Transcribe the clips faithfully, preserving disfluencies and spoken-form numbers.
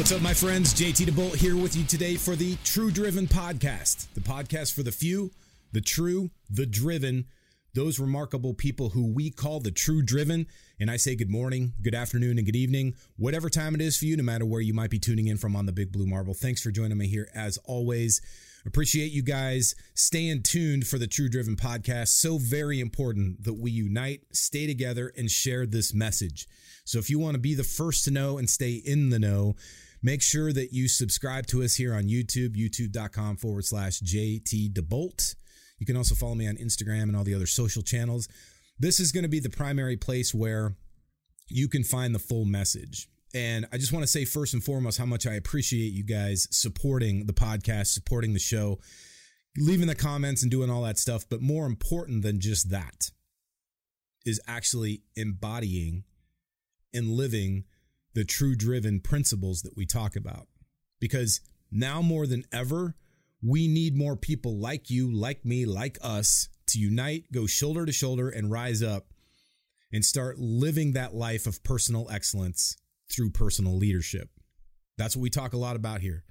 What's up, my friends? J T DeBolt here with you today for the True Driven Podcast, the podcast for the few, the true, the driven, those remarkable people who we call the True Driven. And I say good morning, good afternoon, and good evening, whatever time it is for you, no matter where you might be tuning in from on the Big Blue Marble. Thanks for joining me here as always. Appreciate you guys staying tuned for the True Driven Podcast. So very important that we unite, stay together, and share this message. So if you want to be the first to know and stay in the know, make sure that you subscribe to us here on YouTube, youtube.com forward slash JT DeBolt. You can also follow me on Instagram and all the other social channels. This is going to be the primary place where you can find the full message. And I just want to say first and foremost how much I appreciate you guys supporting the podcast, supporting the show, leaving the comments and doing all that stuff. But more important than just that is actually embodying and living the True Driven principles that we talk about. Because now more than ever, we need more people like you, like me, like us to unite, go shoulder to shoulder and rise up and start living that life of personal excellence through personal leadership. That's what we talk a lot about here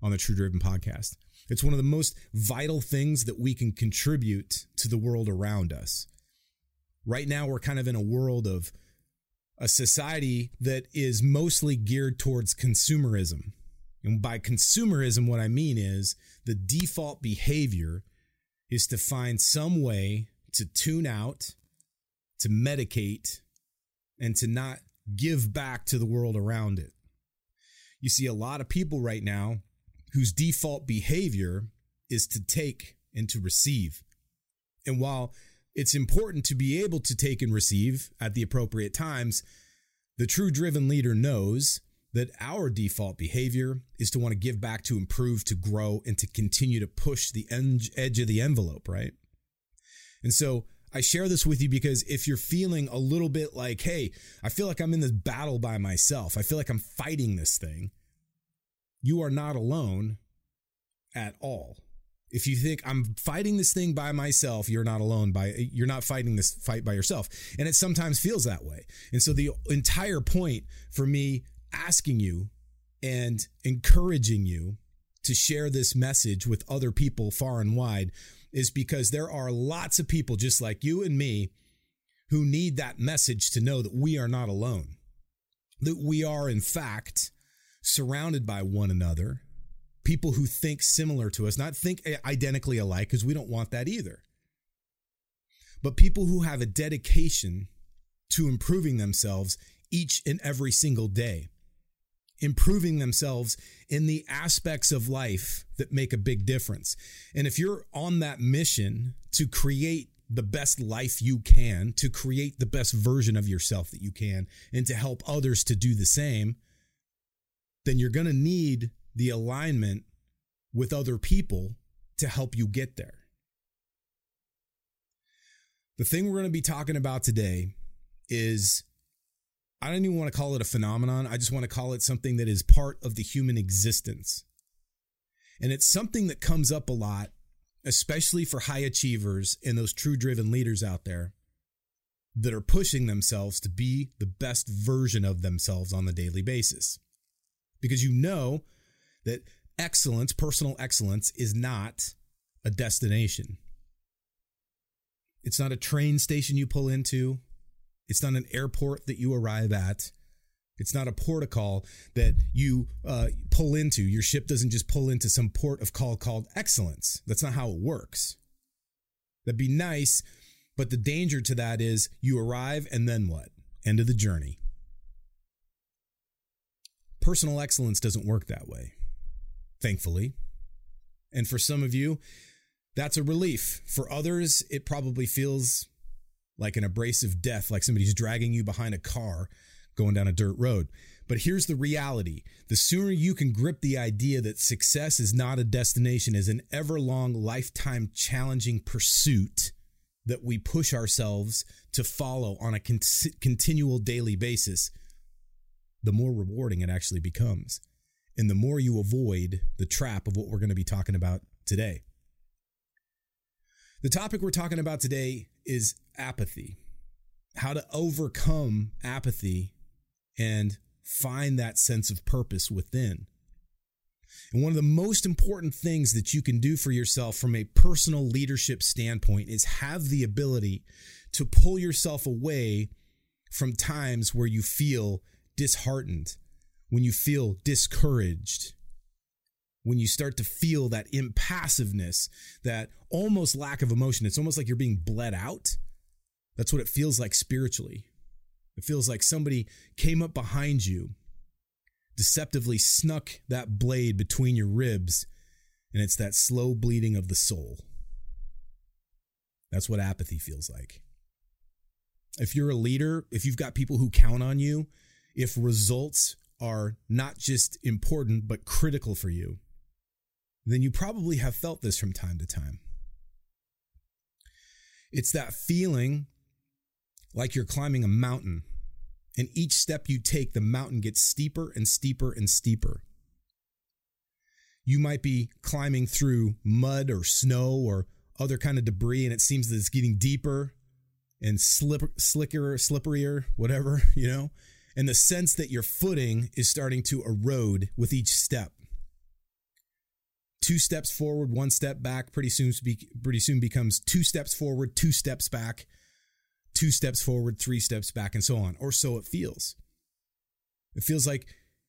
on the True Driven Podcast. It's one of the most vital things that we can contribute to the world around us. Right now, we're kind of in a world of a society that is mostly geared towards consumerism. And by consumerism, what I mean is the default behavior is to find some way to tune out, to medicate, and to not give back to the world around it. You see a lot of people right now whose default behavior is to take and to receive. And while it's important to be able to take and receive at the appropriate times, the true driven leader knows that our default behavior is to want to give back, to improve, to grow, and to continue to push the edge of the envelope, right? And so I share this with you because if you're feeling a little bit like, hey, I feel like I'm in this battle by myself, I feel like I'm fighting this thing, you are not alone at all. If you think I'm fighting this thing by myself, you're not alone by you're not fighting this fight by yourself. And it sometimes feels that way. And so the entire point for me asking you and encouraging you to share this message with other people far and wide is because there are lots of people just like you and me who need that message to know that we are not alone, that we are, in fact, surrounded by one another, people who think similar to us, not think identically alike, because we don't want that either, but people who have a dedication to improving themselves each and every single day, improving themselves in the aspects of life that make a big difference. And if you're on that mission to create the best life you can, to create the best version of yourself that you can, and to help others to do the same, then you're going to need the alignment with other people to help you get there. The thing we're going to be talking about today is, I don't even want to call it a phenomenon. I just want to call it something that is part of the human existence. And it's something that comes up a lot, especially for high achievers and those true driven leaders out there that are pushing themselves to be the best version of themselves on the daily basis. Because you know that excellence, personal excellence, is not a destination. It's not a train station you pull into. It's not an airport that you arrive at. It's not a port of call that you uh, pull into. Your ship doesn't just pull into some port of call called excellence. That's not how it works. That'd be nice, but the danger to that is you arrive and then what? End of the journey. Personal excellence doesn't work that way, thankfully. And for some of you, that's a relief. For others, it probably feels like an abrasive death, like somebody's dragging you behind a car going down a dirt road. But here's the reality. The sooner you can grip the idea that success is not a destination, is an ever-long, lifetime challenging pursuit that we push ourselves to follow on a con- continual daily basis, the more rewarding it actually becomes. And the more you avoid the trap of what we're going to be talking about today. The topic we're talking about today is apathy, how to overcome apathy and find that sense of purpose within. And one of the most important things that you can do for yourself from a personal leadership standpoint is have the ability to pull yourself away from times where you feel disheartened, when you feel discouraged, when you start to feel that impassiveness, that almost lack of emotion. It's almost like you're being bled out. That's what it feels like spiritually. It feels like somebody came up behind you, deceptively snuck that blade between your ribs, and it's that slow bleeding of the soul. That's what apathy feels like. If you're a leader, if you've got people who count on you, if results are not just important but critical for you, then you probably have felt this from time to time. It's that feeling like you're climbing a mountain, and each step you take, the mountain gets steeper and steeper and steeper. You might be climbing through mud or snow or other kind of debris, and it seems that it's getting deeper and slipper, slicker, slipperier, whatever, you know, and the sense that your footing is starting to erode with each step. Two steps forward, one step back, pretty soon, pretty soon becomes two steps forward, two steps back, two steps forward, three steps back, and so on, or so it feels. It feels like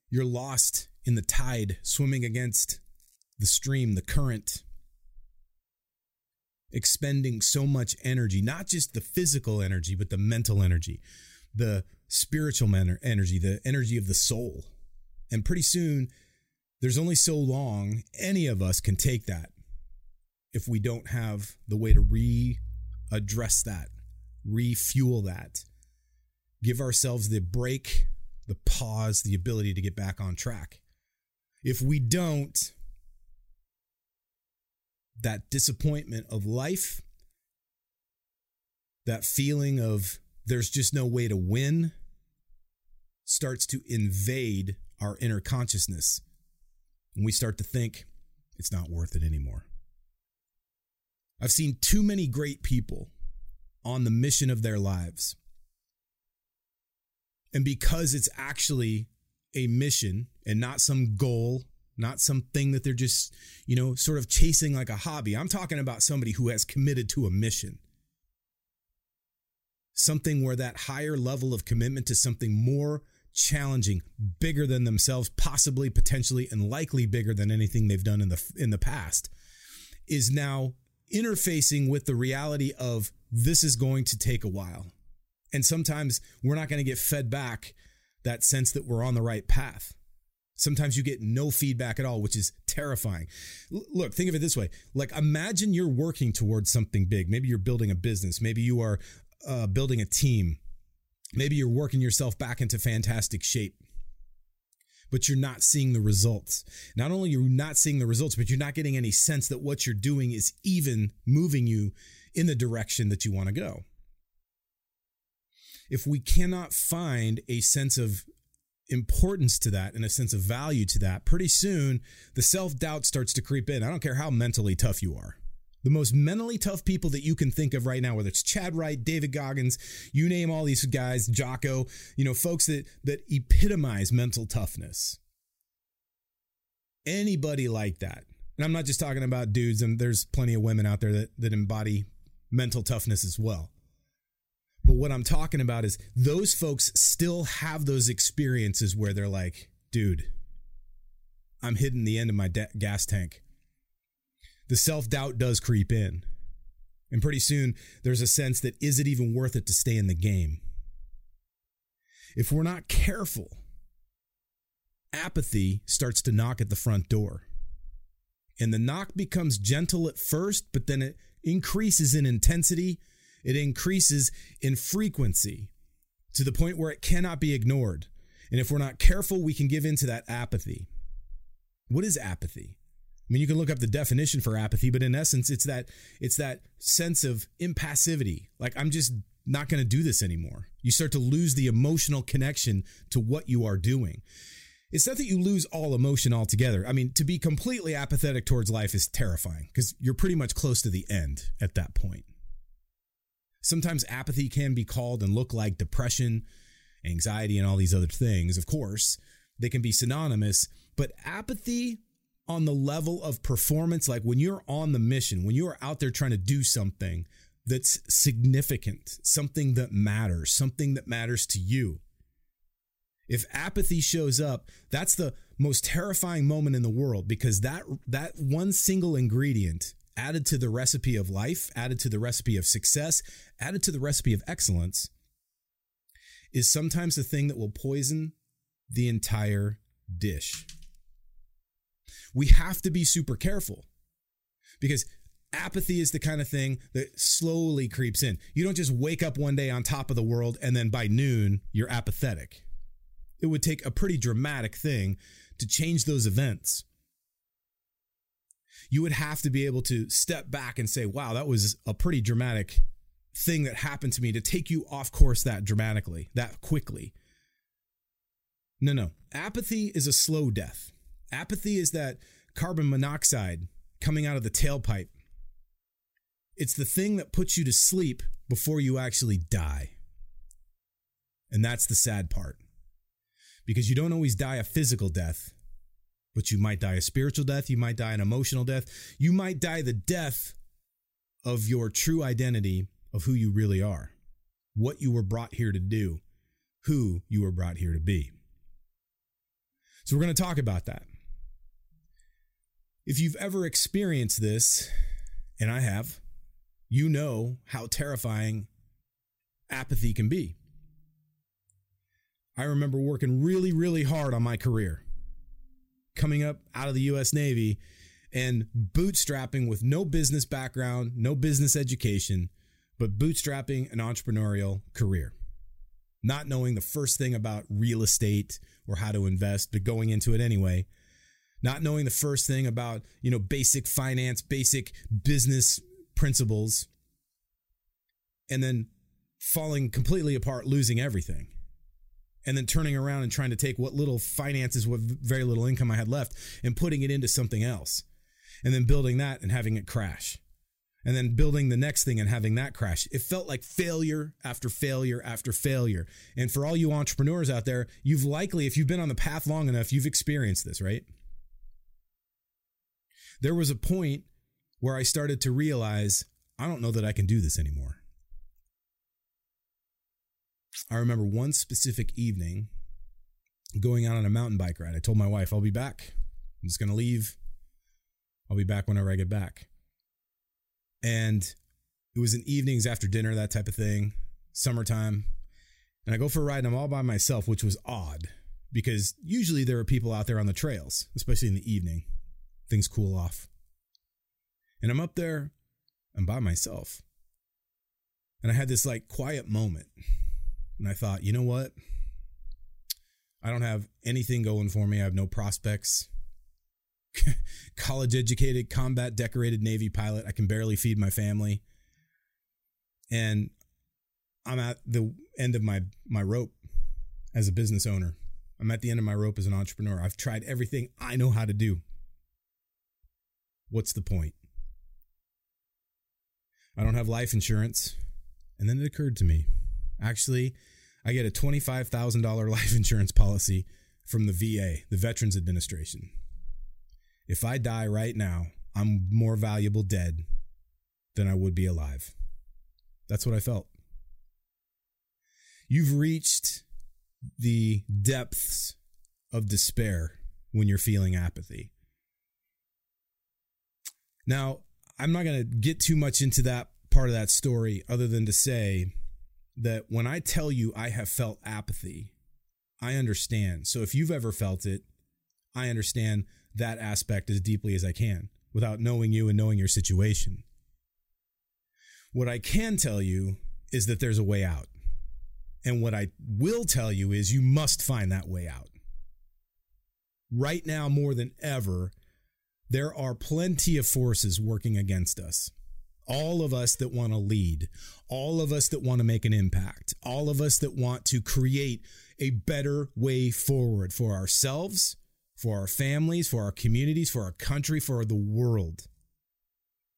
you're lost in the tide, swimming against the stream, the current, expending so much energy, not just the physical energy, but the mental energy, the spiritual energy, the energy of the soul. And pretty soon, there's only so long any of us can take that if we don't have the way to readdress that, refuel that, give ourselves the break, the pause, the ability to get back on track. If we don't, that disappointment of life, that feeling of there's just no way to win, starts to invade our inner consciousness, and we start to think it's not worth it anymore. I've seen too many great people on the mission of their lives. And because it's actually a mission and not some goal, not something that they're just, you know, sort of chasing like a hobby. I'm talking about somebody who has committed to a mission. Something where that higher level of commitment to something more challenging, bigger than themselves, possibly, potentially, and likely bigger than anything they've done in the in the past, is now interfacing with the reality of this is going to take a while. And sometimes we're not going to get fed back that sense that we're on the right path. Sometimes you get no feedback at all, which is terrifying. L- look, think of it this way. Like, imagine you're working towards something big. Maybe you're building a business. Maybe you are uh, building a team. Maybe you're working yourself back into fantastic shape, but you're not seeing the results. Not only are you not seeing the results, but you're not getting any sense that what you're doing is even moving you in the direction that you want to go. If we cannot find a sense of importance to that and a sense of value to that, pretty soon the self-doubt starts to creep in. I don't care how mentally tough you are. The most mentally tough people that you can think of right now, whether it's Chad Wright, David Goggins, you name all these guys, Jocko, you know, folks that that epitomize mental toughness. Anybody like that. And I'm not just talking about dudes, and there's plenty of women out there that, that embody mental toughness as well. But what I'm talking about is those folks still have those experiences where they're like, dude, I'm hitting the end of my de- gas tank. The self-doubt does creep in. And pretty soon, there's a sense that, is it even worth it to stay in the game? If we're not careful, apathy starts to knock at the front door. And the knock becomes gentle at first, but then it increases in intensity. It increases in frequency to the point where it cannot be ignored. And if we're not careful, we can give in to that apathy. What is apathy? I mean, you can look up the definition for apathy, but in essence, it's that it's that sense of impassivity. Like, I'm just not going to do this anymore. You start to lose the emotional connection to what you are doing. It's not that you lose all emotion altogether. I mean, to be completely apathetic towards life is terrifying because you're pretty much close to the end at that point. Sometimes apathy can be called and look like depression, anxiety and all these other things, of course, they can be synonymous, but apathy on the level of performance, like when you're on the mission, when you're out there trying to do something that's significant, something that matters, something that matters to you. If apathy shows up, that's the most terrifying moment in the world, because that that one single ingredient added to the recipe of life, added to the recipe of success, added to the recipe of excellence, is sometimes the thing that will poison the entire dish. We have to be super careful, because apathy is the kind of thing that slowly creeps in. You don't just wake up one day on top of the world and then by noon you're apathetic. It would take a pretty dramatic thing to change those events. You would have to be able to step back and say, wow, that was a pretty dramatic thing that happened to me, to take you off course that dramatically, that quickly. No, no. Apathy is a slow death. Apathy is that carbon monoxide coming out of the tailpipe. It's the thing that puts you to sleep before you actually die. And that's the sad part. Because you don't always die a physical death, but you might die a spiritual death, you might die an emotional death, you might die the death of your true identity of who you really are, what you were brought here to do, who you were brought here to be. So we're going to talk about that. If you've ever experienced this, and I have, you know how terrifying apathy can be. I remember working really, really hard on my career, coming up out of the U S Navy and bootstrapping with no business background, no business education, but bootstrapping an entrepreneurial career, not knowing the first thing about real estate or how to invest, but going into it anyway, not knowing the first thing about, you know, basic finance, basic business principles, and then falling completely apart, losing everything. And then turning around and trying to take what little finances, what very little income I had left, and putting it into something else. And then building that and having it crash. And then building the next thing and having that crash. It felt like failure after failure after failure. And for all you entrepreneurs out there, you've likely, if you've been on the path long enough, you've experienced this, right? There was a point where I started to realize, I don't know that I can do this anymore. I remember one specific evening going out on a mountain bike ride. I told my wife, I'll be back. I'm just going to leave. I'll be back whenever I get back. And it was in evenings after dinner, that type of thing, summertime. And I go for a ride and I'm all by myself, which was odd because usually there are people out there on the trails, especially in the evening. Things cool off. And I'm up there, I'm by myself. And I had this like quiet moment. And I thought, you know what? I don't have anything going for me. I have no prospects. College educated, combat decorated Navy pilot. I can barely feed my family. And I'm at the end of my, my rope as a business owner. I'm at the end of my rope as an entrepreneur. I've tried everything I know how to do. What's the point? I don't have life insurance. And then it occurred to me. Actually, I get a twenty-five thousand dollars life insurance policy from the V A, the Veterans Administration. If I die right now, I'm more valuable dead than I would be alive. That's what I felt. You've reached the depths of despair when you're feeling apathy. Now, I'm not going to get too much into that part of that story other than to say that when I tell you I have felt apathy, I understand. So if you've ever felt it, I understand that aspect as deeply as I can without knowing you and knowing your situation. What I can tell you is that there's a way out. And what I will tell you is you must find that way out. Right now, more than ever, there are plenty of forces working against us. All of us that want to lead, all of us that want to make an impact, all of us that want to create a better way forward for ourselves, for our families, for our communities, for our country, for the world.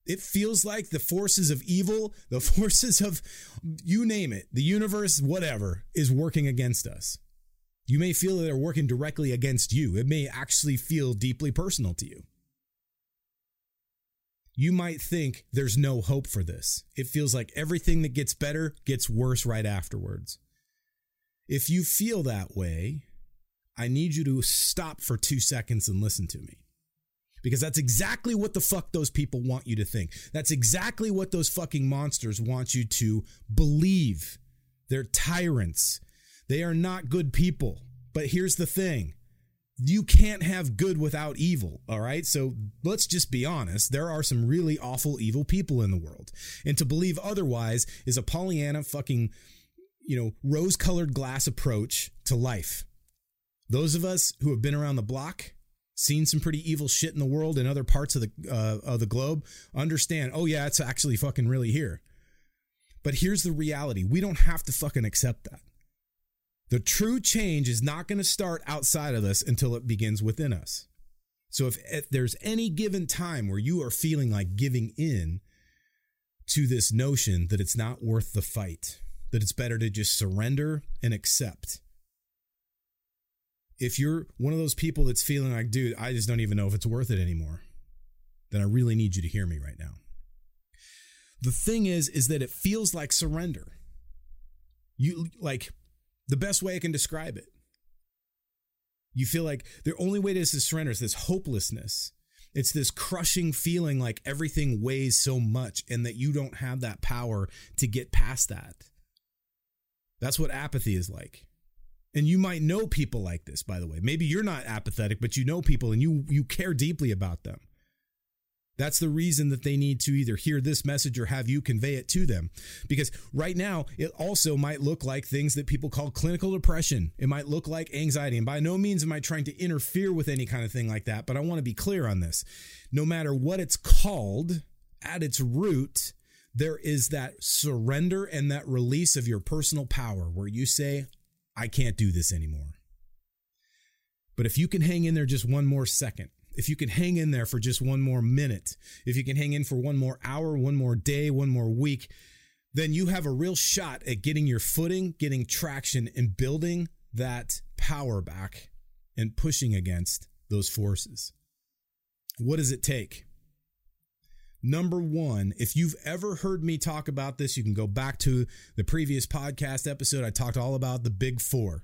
it feels like the forces of evil, the forces of, you name it, the universe, whatever, is working against us. You may feel that they're working directly against you. It may actually feel deeply personal to you. You might think there's no hope for this. It feels like everything that gets better gets worse right afterwards. If you feel that way, I need you to stop for two seconds and listen to me. Because that's exactly what the fuck those people want you to think. That's exactly what those fucking monsters want you to believe. They're tyrants. They are not good people. But here's the thing. You can't have good without evil, all right? So let's just be honest. There are some really awful, evil people in the world. And to believe otherwise is a Pollyanna fucking, you know, rose-colored glass approach to life. Those of us who have been around the block, seen some pretty evil shit in the world and other parts of the uh, of the globe, understand, oh yeah, it's actually fucking really here. But here's the reality. We don't have to fucking accept that. The true change is not going to start outside of us until it begins within us. So if, if there's any given time where you are feeling like giving in to this notion that it's not worth the fight, that it's better to just surrender and accept. If you're one of those people that's feeling like, dude, I just don't even know if it's worth it anymore, then I really need you to hear me right now. The thing is, is that it feels like surrender. You like the best way I can describe it. You feel like the only way to surrender is this hopelessness. It's this crushing feeling like everything weighs so much and that you don't have that power to get past that. That's what apathy is like. And you might know people like this, by the way. Maybe you're not apathetic, but you know people and you you care deeply about them. That's the reason that they need to either hear this message or have you convey it to them. Because right now, it also might look like things that people call clinical depression. It might look like anxiety. And by no means am I trying to interfere with any kind of thing like that, but I want to be clear on this. No matter what it's called, at its root, there is that surrender and that release of your personal power where you say, I can't do this anymore. But if you can hang in there just one more second, if you can hang in there for just one more minute, if you can hang in for one more hour, one more day, one more week, then you have a real shot at getting your footing, getting traction, and building that power back and pushing against those forces. What does it take? Number one, if you've ever heard me talk about this, you can go back to the previous podcast episode. I talked all about the big four,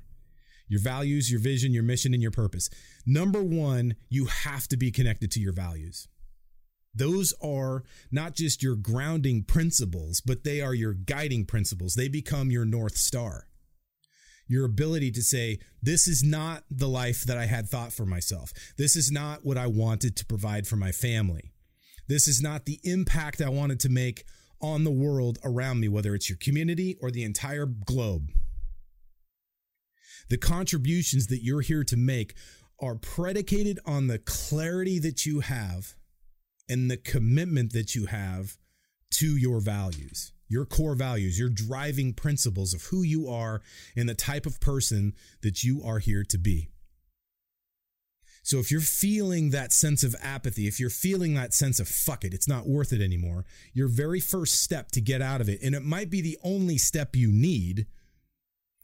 your values, your vision, your mission, and your purpose. Number one, you have to be connected to your values. Those are not just your grounding principles, but they are your guiding principles. They become your North Star. Your ability to say, this is not the life that I had thought for myself. This is not what I wanted to provide for my family. This is not the impact I wanted to make on the world around me, whether it's your community or the entire globe. The contributions that you're here to make are predicated on the clarity that you have and the commitment that you have to your values, your core values, your driving principles of who you are and the type of person that you are here to be. So if you're feeling that sense of apathy, if you're feeling that sense of fuck it, it's not worth it anymore, your very first step to get out of it, and it might be the only step you need,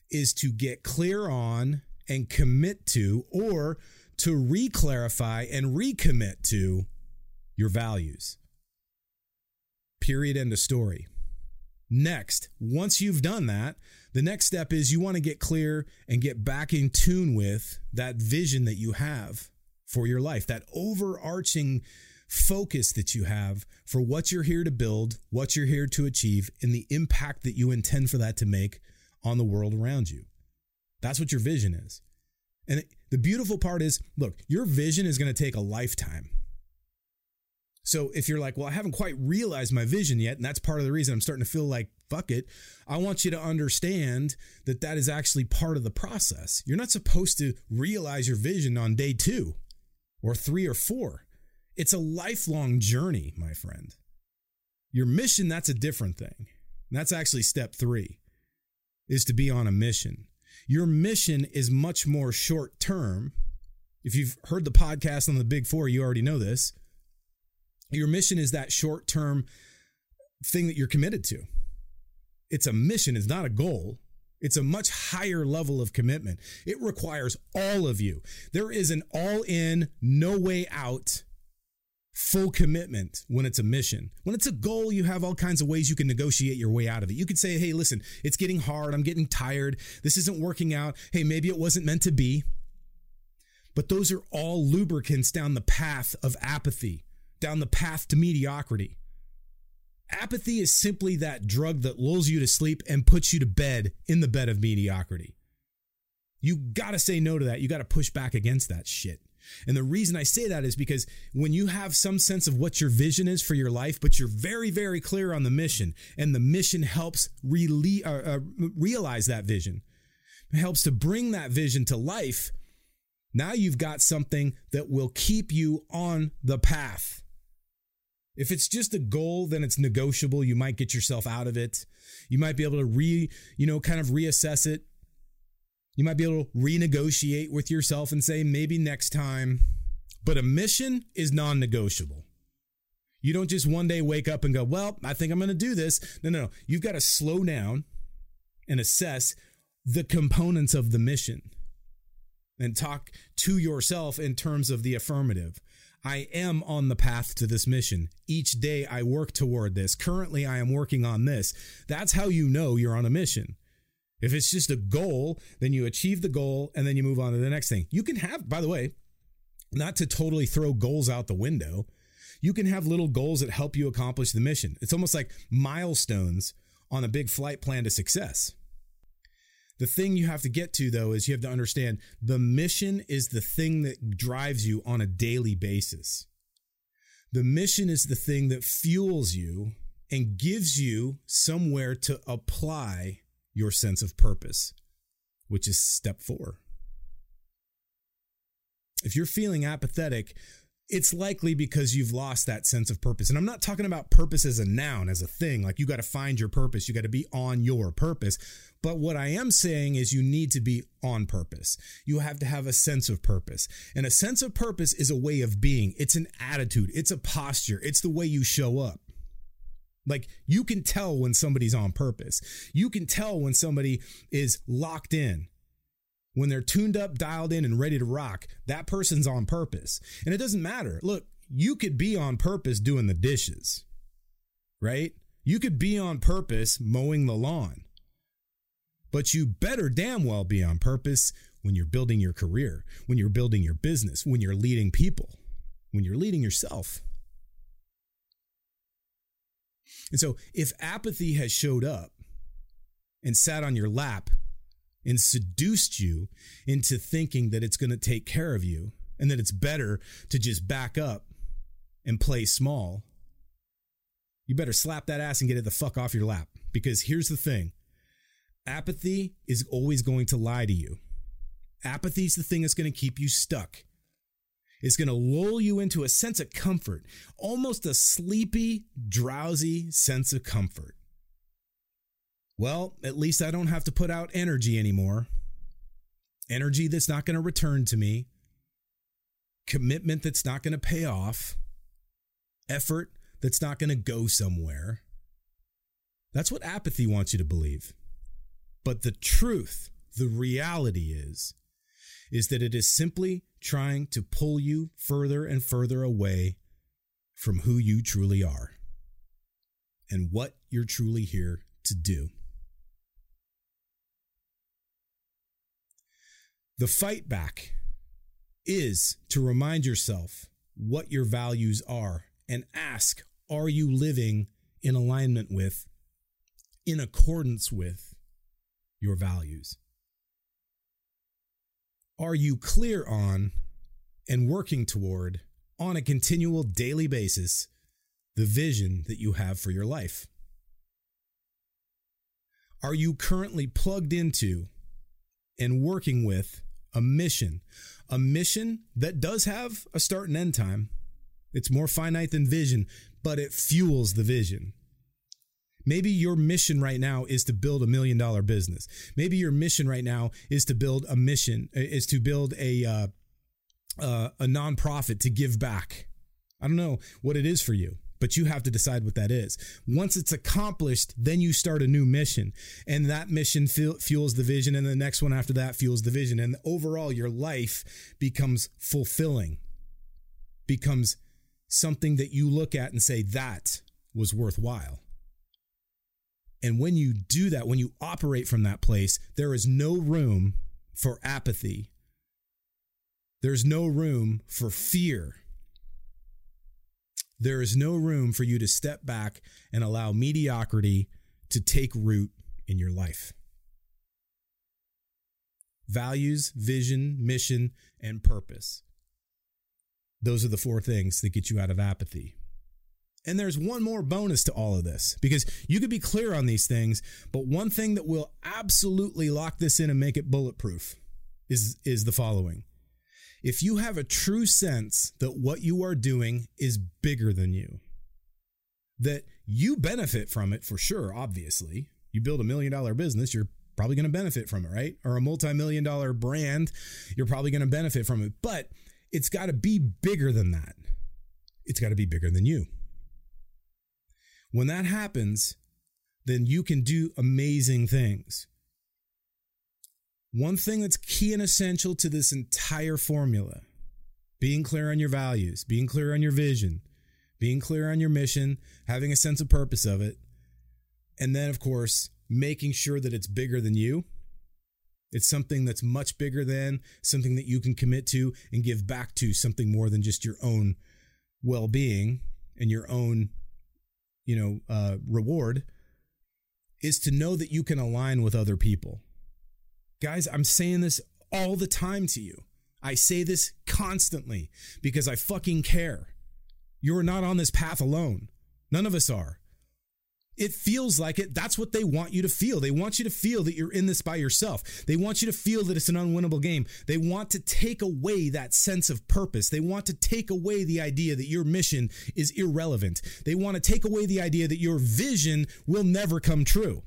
is to get clear on and commit to, or to re-clarify and recommit to, your values. Period. End of story. Next, once you've done that, the next step is you want to get clear and get back in tune with that vision that you have for your life, that overarching focus that you have for what you're here to build, what you're here to achieve, and the impact that you intend for that to make on the world around you. That's what your vision is. And the beautiful part is, look, your vision is going to take a lifetime. So if you're like, well, I haven't quite realized my vision yet, and that's part of the reason I'm starting to feel like, fuck it, I want you to understand that that is actually part of the process. You're not supposed to realize your vision on day two or three or four. It's a lifelong journey, my friend. Your mission, that's a different thing. And that's actually step three, is to be on a mission. Your mission is much more short term. If you've heard the podcast on the Big Four, you already know this. Your mission is that short-term thing that you're committed to. It's a mission. It's not a goal. It's a much higher level of commitment. It requires all of you. There is an all-in, no way out, full commitment when it's a mission. When it's a goal, you have all kinds of ways you can negotiate your way out of it. You could say, hey, listen, it's getting hard. I'm getting tired. This isn't working out. Hey, maybe it wasn't meant to be. But those are all lubricants down the path of apathy, down the path to mediocrity. Apathy is simply that drug that lulls you to sleep and puts you to bed in the bed of mediocrity. You got to say no to that. You got to push back against that shit. And the reason I say that is because when you have some sense of what your vision is for your life, but you're very, very clear on the mission, and the mission helps really, uh, uh, realize that vision, it helps to bring that vision to life. Now you've got something that will keep you on the path. If it's just a goal, then it's negotiable. You might get yourself out of it. You might be able to re, you know, kind of reassess it. You might be able to renegotiate with yourself and say, maybe next time. But a mission is non-negotiable. You don't just one day wake up and go, well, I think I'm going to do this. No, no, no. You've got to slow down and assess the components of the mission and talk to yourself in terms of the affirmative. I am on the path to this mission. Each day I work toward this. Currently, I am working on this. That's how you know you're on a mission. If it's just a goal, then you achieve the goal and then you move on to the next thing. You can have, by the way, not to totally throw goals out the window, you can have little goals that help you accomplish the mission. It's almost like milestones on a big flight plan to success. The thing you have to get to, though, is you have to understand the mission is the thing that drives you on a daily basis. The mission is the thing that fuels you and gives you somewhere to apply your sense of purpose, which is step four. If you're feeling apathetic, it's likely because you've lost that sense of purpose. And I'm not talking about purpose as a noun, as a thing, like you got to find your purpose. You got to be on your purpose. But what I am saying is you need to be on purpose. You have to have a sense of purpose. And a sense of purpose is a way of being. It's an attitude. It's a posture. It's the way you show up. Like you can tell when somebody's on purpose. You can tell when somebody is locked in. When they're tuned up, dialed in, and ready to rock, that person's on purpose. And it doesn't matter. Look, you could be on purpose doing the dishes, right? You could be on purpose mowing the lawn. But you better damn well be on purpose when you're building your career, when you're building your business, when you're leading people, when you're leading yourself. And so if apathy has showed up and sat on your lap, and seduced you into thinking that it's going to take care of you and that it's better to just back up and play small, you better slap that ass and get it the fuck off your lap. Because here's the thing. Apathy is always going to lie to you. Apathy is the thing that's going to keep you stuck. It's going to lull you into a sense of comfort, almost a sleepy, drowsy sense of comfort. Well, at least I don't have to put out energy anymore. Energy that's not going to return to me. Commitment that's not going to pay off. Effort that's not going to go somewhere. That's what apathy wants you to believe. But the truth, the reality is, is that it is simply trying to pull you further and further away from who you truly are and what you're truly here to do. The fight back is to remind yourself what your values are and ask, are you living in alignment with, in accordance with your values? Are you clear on and working toward on a continual daily basis the vision that you have for your life? Are you currently plugged into and working with a mission, a mission that does have a start and end time? It's more finite than vision, but it fuels the vision. Maybe your mission right now is to build a million dollar business. Maybe your mission right now is to build a mission, is to build a, uh, uh, a nonprofit to give back. I don't know what it is for you, but you have to decide what that is. Once it's accomplished, then you start a new mission, and that mission fuels the vision, and the next one after that fuels the vision. And overall, your life becomes fulfilling, becomes something that you look at and say, that was worthwhile. And when you do that, when you operate from that place, there is no room for apathy. There's no room for fear. There is no room for you to step back and allow mediocrity to take root in your life. Values, vision, mission, and purpose. Those are the four things that get you out of apathy. And there's one more bonus to all of this, because you could be clear on these things, but one thing that will absolutely lock this in and make it bulletproof is, is the following. If you have a true sense that what you are doing is bigger than you, that you benefit from it for sure, obviously. You build a million dollar business, you're probably going to benefit from it, right? Or a multi-million dollar brand, you're probably going to benefit from it. But it's got to be bigger than that. It's got to be bigger than you. When that happens, then you can do amazing things. One thing that's key and essential to this entire formula, being clear on your values, being clear on your vision, being clear on your mission, having a sense of purpose of it, and then, of course, making sure that it's bigger than you. It's something that's much bigger than, something that you can commit to and give back to, something more than just your own well-being and your own, you know, uh, reward, is to know that you can align with other people. Guys, I'm saying this all the time to you. I say this constantly because I fucking care. You're not on this path alone. None of us are. It feels like it. That's what they want you to feel. They want you to feel that you're in this by yourself. They want you to feel that it's an unwinnable game. They want to take away that sense of purpose. They want to take away the idea that your mission is irrelevant. They want to take away the idea that your vision will never come true.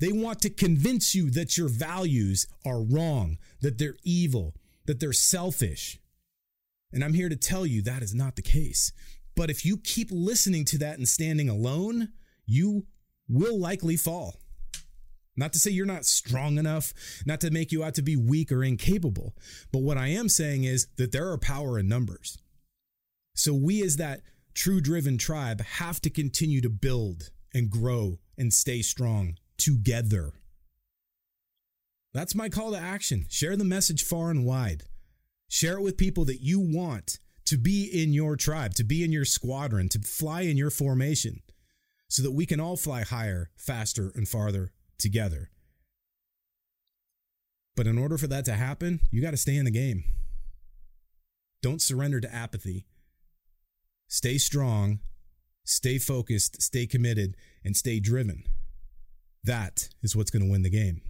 They want to convince you that your values are wrong, that they're evil, that they're selfish. And I'm here to tell you that is not the case. But if you keep listening to that and standing alone, you will likely fall. Not to say you're not strong enough, not to make you out to be weak or incapable. But what I am saying is that there are power in numbers. So we as that true driven tribe have to continue to build and grow and stay strong together. That's my call to action. Share the message far and wide. Share it with people that you want to be in your tribe, to be in your squadron, to fly in your formation, so that we can all fly higher, faster, and farther together. But in order for that to happen, you got to stay in the game. Don't surrender to apathy. Stay strong, stay focused, stay committed, and stay driven. That is what's going to win the game.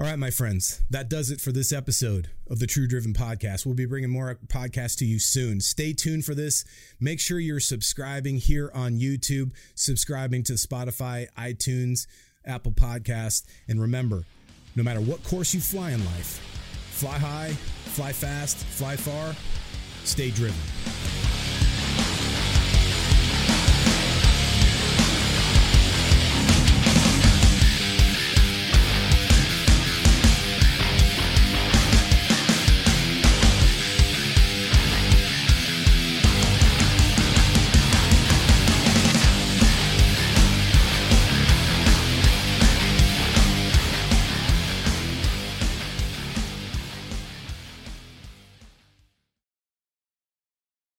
All right, my friends, that does it for this episode of the True Driven Podcast. We'll be bringing more podcasts to you soon. Stay tuned for this. Make sure you're subscribing here on YouTube, subscribing to Spotify, iTunes, Apple Podcasts. And remember, no matter what course you fly in life, fly high, fly fast, fly far, stay driven.